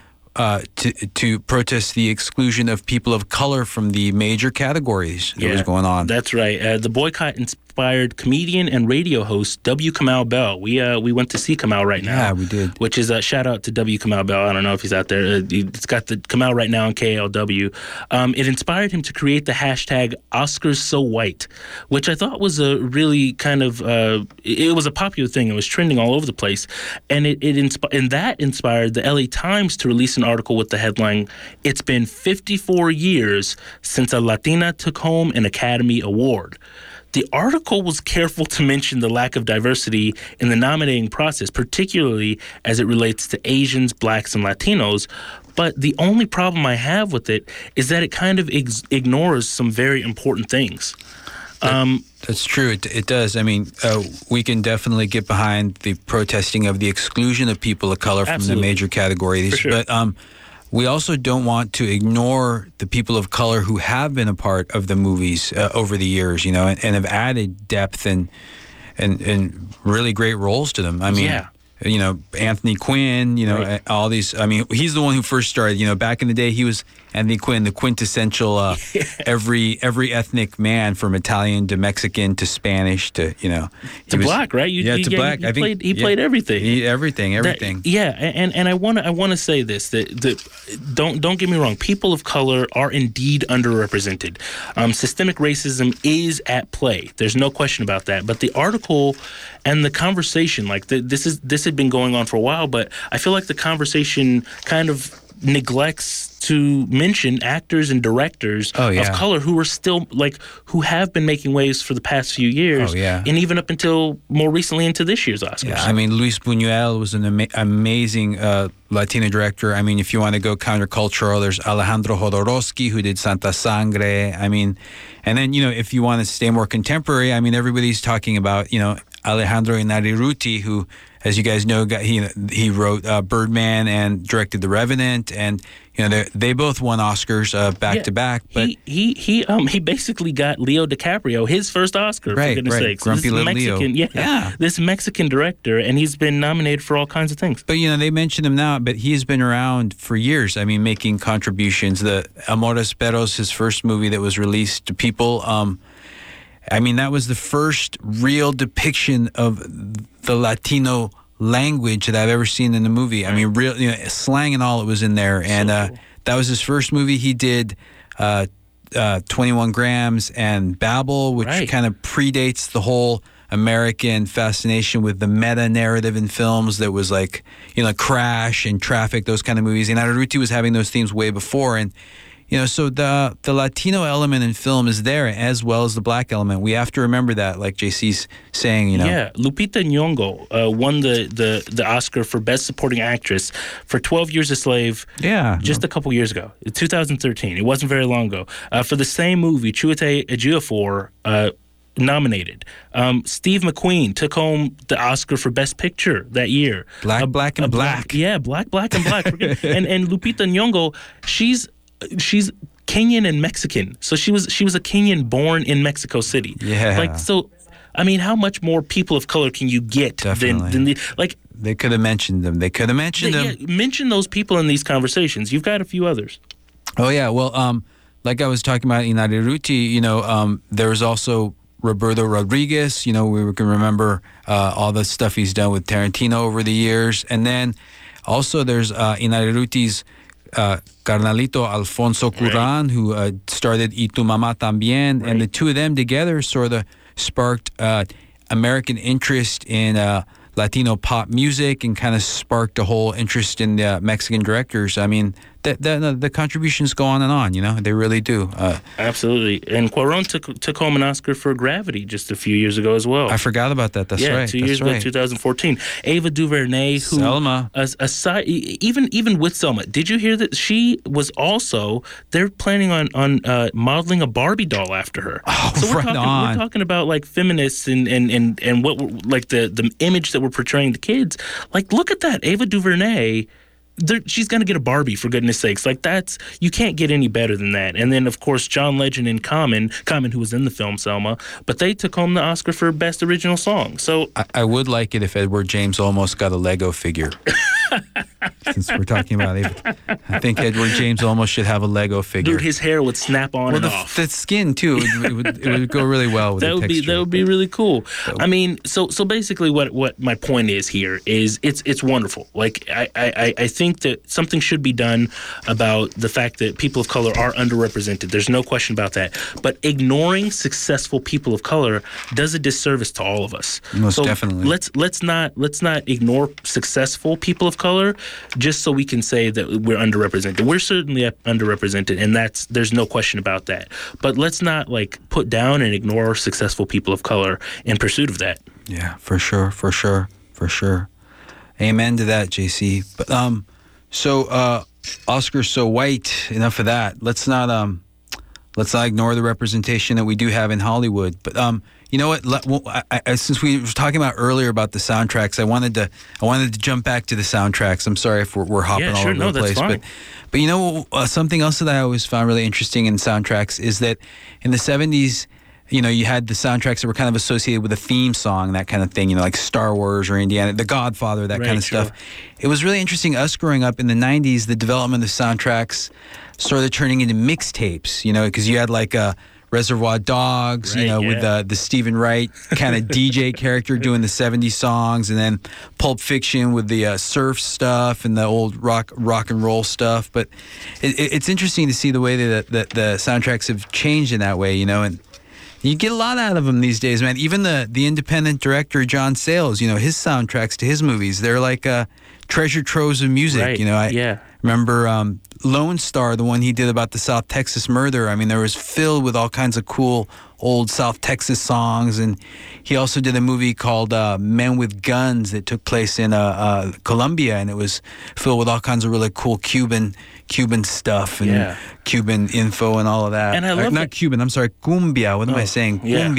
protest the exclusion of people of color from the major categories that was going on. That's right. The boycott inspired comedian and radio host W. Kamau Bell. We went to see Kamau right now. Yeah, we did. Which is a shout out to W. Kamau Bell. I don't know if he's out there. It's got the Kamau right now on KLW. It inspired him to create the hashtag OscarsSoWhite, which I thought was a really kind of it was a popular thing. It was trending all over the place, and that inspired the LA Times to release an article with the headline, "It's been 54 years since a Latina took home an Academy Award." The article was careful to mention the lack of diversity in the nominating process, particularly as it relates to Asians, blacks, and Latinos. But the only problem I have with it is that it kind of ignores some very important things. That's true. It does. I mean, we can definitely get behind the protesting of the exclusion of people of color from the major categories. For sure. But we also don't want to ignore the people of color who have been a part of the movies over the years, you know, and have added depth and really great roles to them. I mean, you know, Anthony Quinn, you know, all these. I mean, he's the one who first started. You know, back in the day, he was Anthony Quinn, the quintessential every ethnic man, from Italian to Mexican to Spanish to, you know, to black, right? To black. I think he played everything. Everything. And I wanna say this, that don't get me wrong. People of color are indeed underrepresented. Systemic racism is at play. There's no question about that. But the article and the conversation, like this had been going on for a while, but I feel like the conversation kind of neglects to mention actors and directors of color who are still, like, who have been making waves for the past few years, and even up until more recently into this year's Oscars. Yeah, I mean, Luis Buñuel was an amazing Latino director. I mean, if you want to go countercultural, there's Alejandro Jodorowsky, who did Santa Sangre. I mean, and then, you know, if you want to stay more contemporary, I mean, everybody's talking about, you know, Alejandro Inarritu, who, as you guys know, he wrote Birdman and directed The Revenant, and you know they both won Oscars back to back. But he basically got Leo DiCaprio his first Oscar. Right, for goodness sakes. Grumpy Little Mexican, Leo. This Mexican director, and he's been nominated for all kinds of things. But you know they mention him now, but he's been around for years. I mean, making contributions. The Amores Perros, his first movie that was released to people. I mean, that was the first real depiction of the Latino language that I've ever seen in the movie. I mean, real, you know, slang and all, it was in there. And that was his first movie. He did 21 Grams and Babel, which kind of predates the whole American fascination with the meta-narrative in films that was like, you know, Crash and Traffic, those kind of movies. And Inarritu was having those themes way before. And You know, so the Latino element in film is there as well as the black element. We have to remember that, like JC's saying, you know. Yeah, Lupita Nyong'o won the Oscar for Best Supporting Actress for 12 Years a Slave just a couple years ago, 2013. It wasn't very long ago. For the same movie, Chiwetel Ejiofor nominated. Steve McQueen took home the Oscar for Best Picture that year. Black, Black, and Black. Yeah, Black, and Black. And Lupita Nyong'o, she's Kenyan and Mexican, so she was a Kenyan born in Mexico City. Yeah, like so. I mean, how much more people of color can you get than they could have mentioned them? Yeah, mention those people in these conversations. You've got a few others. Oh yeah, well, like I was talking about Inari Ruti, you know, there was also Roberto Rodriguez. You know, we can remember all the stuff he's done with Tarantino over the years, and then also there's Inari Ruti's Carnalito Alfonso Cuarón, who started Y Tu Mamá También, and the two of them together sort of sparked American interest in Latino pop music and kind of sparked a whole interest in the Mexican directors. I mean, the contributions go on and on, you know? They really do. Absolutely. And Cuarón took home an Oscar for Gravity just a few years ago as well. I forgot about that. That's right. Yeah, 2 years ago, 2014. Ava DuVernay, who... Selma. Even with Selma, did you hear that she was also... They're planning on modeling a Barbie doll after her. Oh, so we're talking about, like, feminists and what, like, the image that we're portraying to kids. Like, look at that. Ava DuVernay... she's going to get a Barbie, for goodness sakes. Like, that's... You can't get any better than that. And then, of course, John Legend and Common, who was in the film Selma, but they took home the Oscar for Best Original Song. So... I would like it if Edward James almost got a Lego figure. Since we're talking about it, I think Edward James almost should have a Lego figure. Dude, his hair would snap on and off. The skin, too. It would go really well with the texture. That would be really cool. I mean, so basically what my point is here is it's wonderful. Like, I think that something should be done about the fact that people of color are underrepresented. There's no question about that. But ignoring successful people of color does a disservice to all of us. Most definitely. Let's not ignore successful people of color just so we can say that we're underrepresented. We're certainly underrepresented, and there's no question about that. But let's not put down and ignore successful people of color in pursuit of that. Yeah, for sure. Amen to that, JC. But so Oscar's so white. Enough of that. Let's not ignore the representation that we do have in Hollywood. But you know what? Since we were talking about earlier about the soundtracks, I wanted to jump back to the soundtracks. I'm sorry if we're hopping all over the place. Fine. But you know, something else that I always found really interesting in soundtracks is that in the 70s. You know, you had the soundtracks that were kind of associated with a theme song, that kind of thing, you know, like Star Wars or Indiana, The Godfather, that kind of stuff. It was really interesting, us growing up in the 90s, the development of soundtracks sort of turning into mixtapes, you know, because you had like a Reservoir Dogs, with the Stephen Wright kind of DJ character doing the 70s songs, and then Pulp Fiction with the surf stuff and the old rock and roll stuff. But it's interesting to see the way that the soundtracks have changed in that way, you know, and you get a lot out of them these days, man. Even the independent director, John Sayles, you know, his soundtracks to his movies, they're like treasure troves of music. Right. You know, I remember Lone Star, the one he did about the South Texas murder. I mean, there was filled with all kinds of cool old South Texas songs. And he also did a movie called Men with Guns that took place in Colombia, and it was filled with all kinds of really cool Cuban stuff and Cuban info and all of that. And I love cumbia. What am I saying? Cumbia.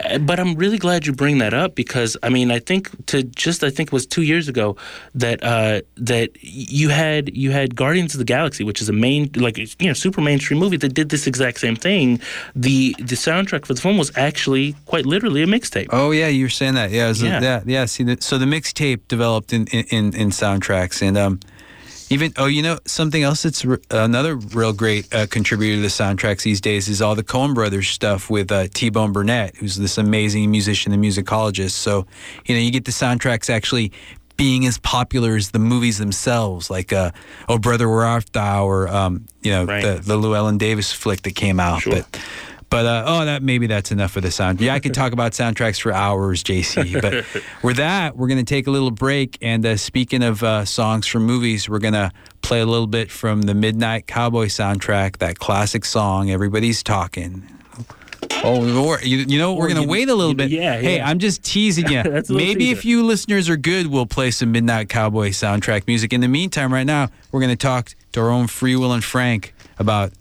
Yeah. But I'm really glad you bring that up because, I mean, I think it was 2 years ago that you had Guardians of the Galaxy, which is a super mainstream movie that did this exact same thing. The soundtrack for the film was actually quite literally a mixtape. Oh yeah, you were saying that. Yeah. See, so the mixtape developed in soundtracks and. Something else that's another real great contributor to the soundtracks these days is all the Coen Brothers stuff with T-Bone Burnett, who's this amazing musician and musicologist. So, you know, you get the soundtracks actually being as popular as the movies themselves, like Oh Brother, Where Art Thou, or the Llewellyn Davis flick that came out. Sure. But But maybe that's enough for the soundtrack. Yeah, I could talk about soundtracks for hours, JC. But with that, we're going to take a little break. And speaking of songs from movies, we're going to play a little bit from the Midnight Cowboy soundtrack, that classic song, Everybody's Talking. Oh, you know, we're going to wait a little bit. Yeah, hey, I'm just teasing you. Maybe if you listeners are good, we'll play some Midnight Cowboy soundtrack music. In the meantime, right now, we're going to talk to our own Free Will and Frank about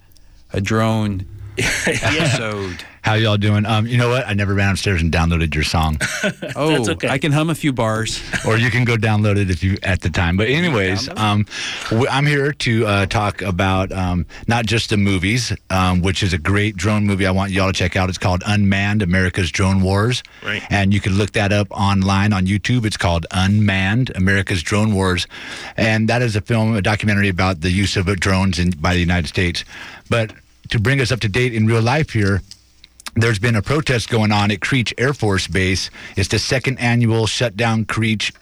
a drone episode. How y'all doing? You know what? I never ran upstairs and downloaded your song. Oh, that's okay. I can hum a few bars. Or you can go download it if you at the time. But anyways, I'm here to talk about not just the movies, which is a great drone movie I want y'all to check out. It's called Unmanned, America's Drone Wars. Right. And you can look that up online on YouTube. It's called Unmanned, America's Drone Wars. And that is a film, a documentary about the use of drones by the United States. But to bring us up to date in real life here, there's been a protest going on at Creech Air Force Base. It's the second annual shutdown Creech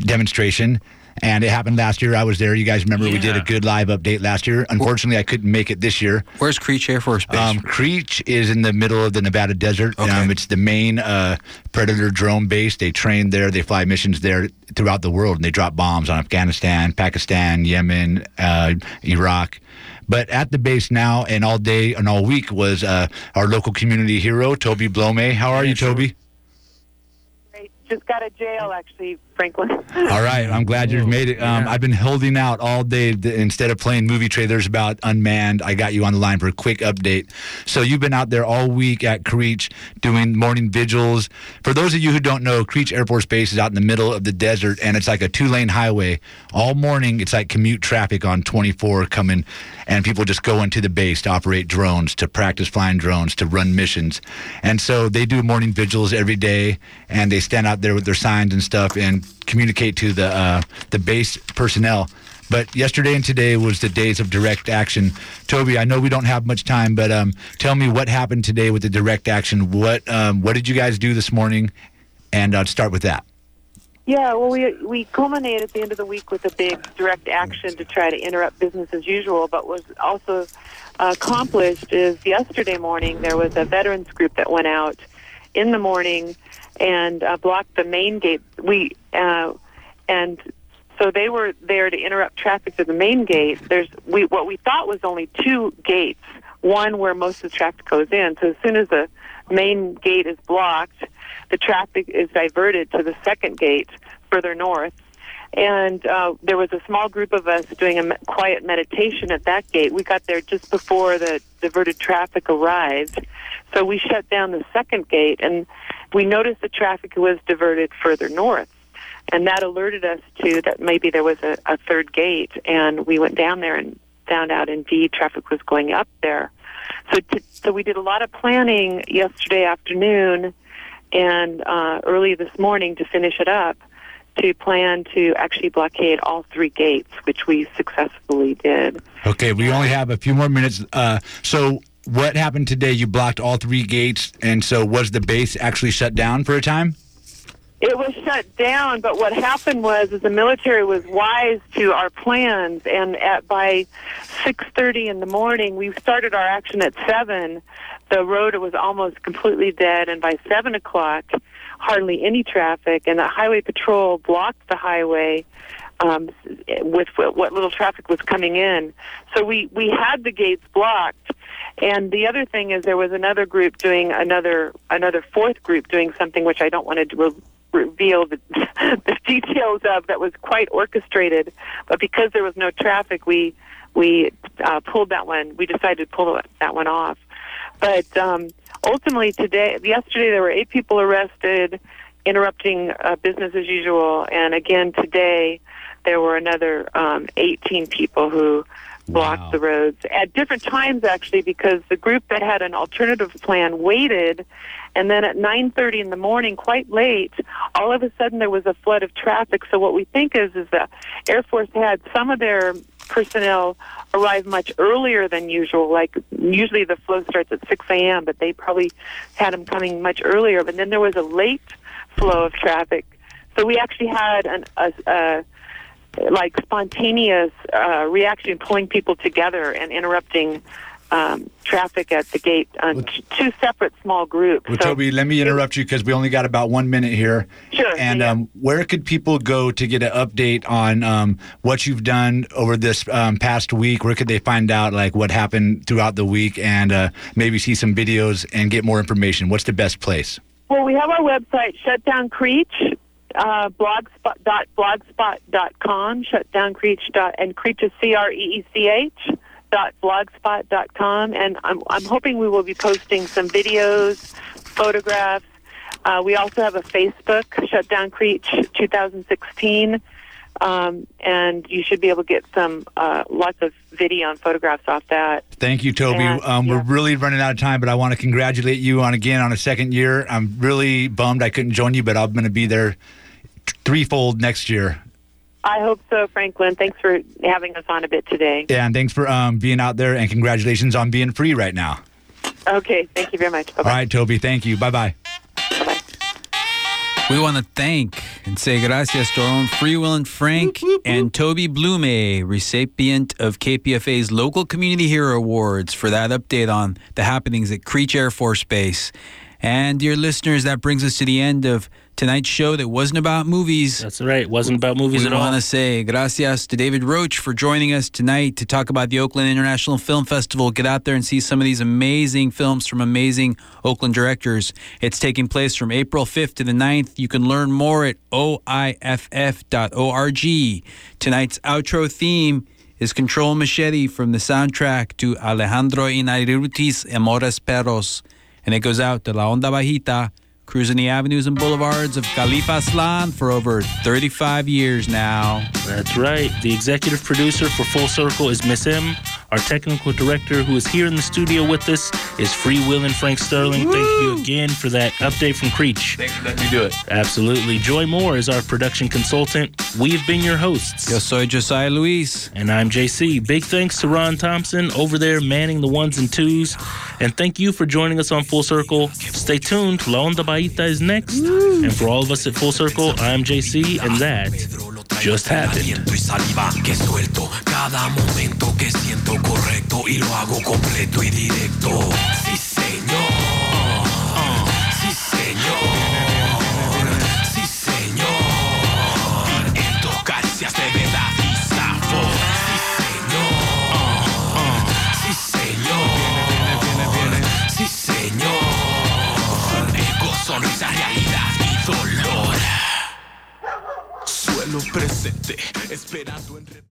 demonstration, and it happened last year. I was there. You guys remember we did a good live update last year. Unfortunately, I couldn't make it this year. Where's Creech Air Force Base? Creech is in the middle of the Nevada desert. Okay. It's the main Predator drone base. They train there. They fly missions there throughout the world, and they drop bombs on Afghanistan, Pakistan, Yemen, Iraq. But at the base now and all day and all week was our local community hero, Toby Blome. How are you, Toby? Great. Just got out of jail, actually, Franklin. All right. I'm glad you've made it. I've been holding out all day. Instead of playing movie trailers about Unmanned, I got you on the line for a quick update. So you've been out there all week at Creech doing morning vigils. For those of you who don't know, Creech Air Force Base is out in the middle of the desert, and it's like a two-lane highway. All morning, it's like commute traffic on 24 coming. And people just go into the base to operate drones, to practice flying drones, to run missions. And so they do morning vigils every day, and they stand out there with their signs and stuff and communicate to the base personnel. But yesterday and today was the days of direct action. Toby, I know we don't have much time, but tell me what happened today with the direct action. What did you guys do this morning? And I'll start with that. Yeah, well, we culminated at the end of the week with a big direct action to try to interrupt business as usual. But what was also accomplished is yesterday morning there was a veterans group that went out in the morning and blocked the main gate. And so they were there to interrupt traffic to the main gate. What we thought was only two gates, one where most of the traffic goes in. So as soon as the main gate is blocked, the traffic is diverted to the second gate further north. And there was a small group of us doing a quiet meditation at that gate. We got there just before the diverted traffic arrived. So we shut down the second gate, and we noticed the traffic was diverted further north. And that alerted us to that maybe there was a third gate. And we went down there and found out, indeed, traffic was going up there. So we did a lot of planning yesterday afternoon and early this morning to finish it up, to plan to actually blockade all three gates, which we successfully did. Okay, we only have a few more minutes. So what happened today? You blocked all three gates, and so was the base actually shut down for a time? It was shut down, but what happened was is the military was wise to our plans, and by 6:30 in the morning, we started our action at 7. The road was almost completely dead, and by 7 o'clock, hardly any traffic, and the highway patrol blocked the highway with what little traffic was coming in. So we had the gates blocked. And the other thing is there was another group doing another fourth group doing something which I don't want to reveal the details of, that was quite orchestrated, but because there was no traffic, we pulled that one. We decided to pull that one off. But ultimately, yesterday there were 8 people arrested, interrupting business as usual, and again today there were another 18 people who blocked the roads at different times, actually, because the group that had an alternative plan waited, and then at 9:30 in the morning, quite late, all of a sudden there was a flood of traffic. So what we think is the Air Force had some of their personnel arrive much earlier than usual. Like usually the flow starts at 6 a.m., but they probably had them coming much earlier. But then there was a late flow of traffic, so we actually had spontaneous reaction, pulling people together and interrupting traffic at the gate on two separate small groups. Well, so, Toby, let me interrupt you because we only got about 1 minute here. Sure. And where could people go to get an update on what you've done over this past week? Where could they find out like what happened throughout the week and maybe see some videos and get more information? What's the best place? Well, we have our website, Shutdown Creech, blogspot.blogspot.com, shutdowncreech, and Creech is C-R-E-E-C-H. .blogspot.com, and I'm hoping we will be posting some videos, photographs. We also have a Facebook, Shutdown Creech 2016, and you should be able to get some lots of video and photographs off that. Thank you, Toby. And, we're really running out of time, but I want to congratulate you on a second year. I'm really bummed I couldn't join you, but I'm going to be there threefold next year. I hope so, Franklin. Thanks for having us on a bit today. Yeah, and thanks for being out there, and congratulations on being free right now. Okay, thank you very much. Bye-bye. All right, Toby, thank you. Bye-bye. Bye-bye. We want to thank and say gracias to our own Free Will and Frank and Toby Blume, recipient of KPFA's Local Community Hero Awards, for that update on the happenings at Creech Air Force Base. And, dear listeners, that brings us to the end of tonight's show that wasn't about movies. That's right. Wasn't about movies at all. We want to say gracias to David Roach for joining us tonight to talk about the Oakland International Film Festival. Get out there and see some of these amazing films from amazing Oakland directors. It's taking place from April 5th to the 9th. You can learn more at oiff.org. Tonight's outro theme is Control Machete from the soundtrack to Alejandro Inarritu's Amores Perros. And it goes out to La Onda Bajita, cruising the avenues and boulevards of Khalifa Aslan for over 35 years now. That's right. The executive producer for Full Circle is Miss M. Our technical director, who is here in the studio with us, is Free Will and Frank Sterling. Woo! Thank you again for that update from Creech. Thanks for letting me do it. Absolutely. Joy Moore is our production consultant. We've been your hosts. Yo soy Josiah Luis. And I'm JC. Big thanks to Ron Thompson over there manning the ones and twos. And thank you for joining us on Full Circle. Stay tuned. La Onda Baita is next. Woo! And for all of us at Full Circle, I'm JC, and that just happened. Correcto y lo hago completo y directo. Sí, señor. Sí, señor. Sí, señor. Esto casi hace verdad y sabor. Sí, señor. Sí, señor. Sí, señor. Ego, sonrisa, realidad y dolor. Suelo presente, esperando entre...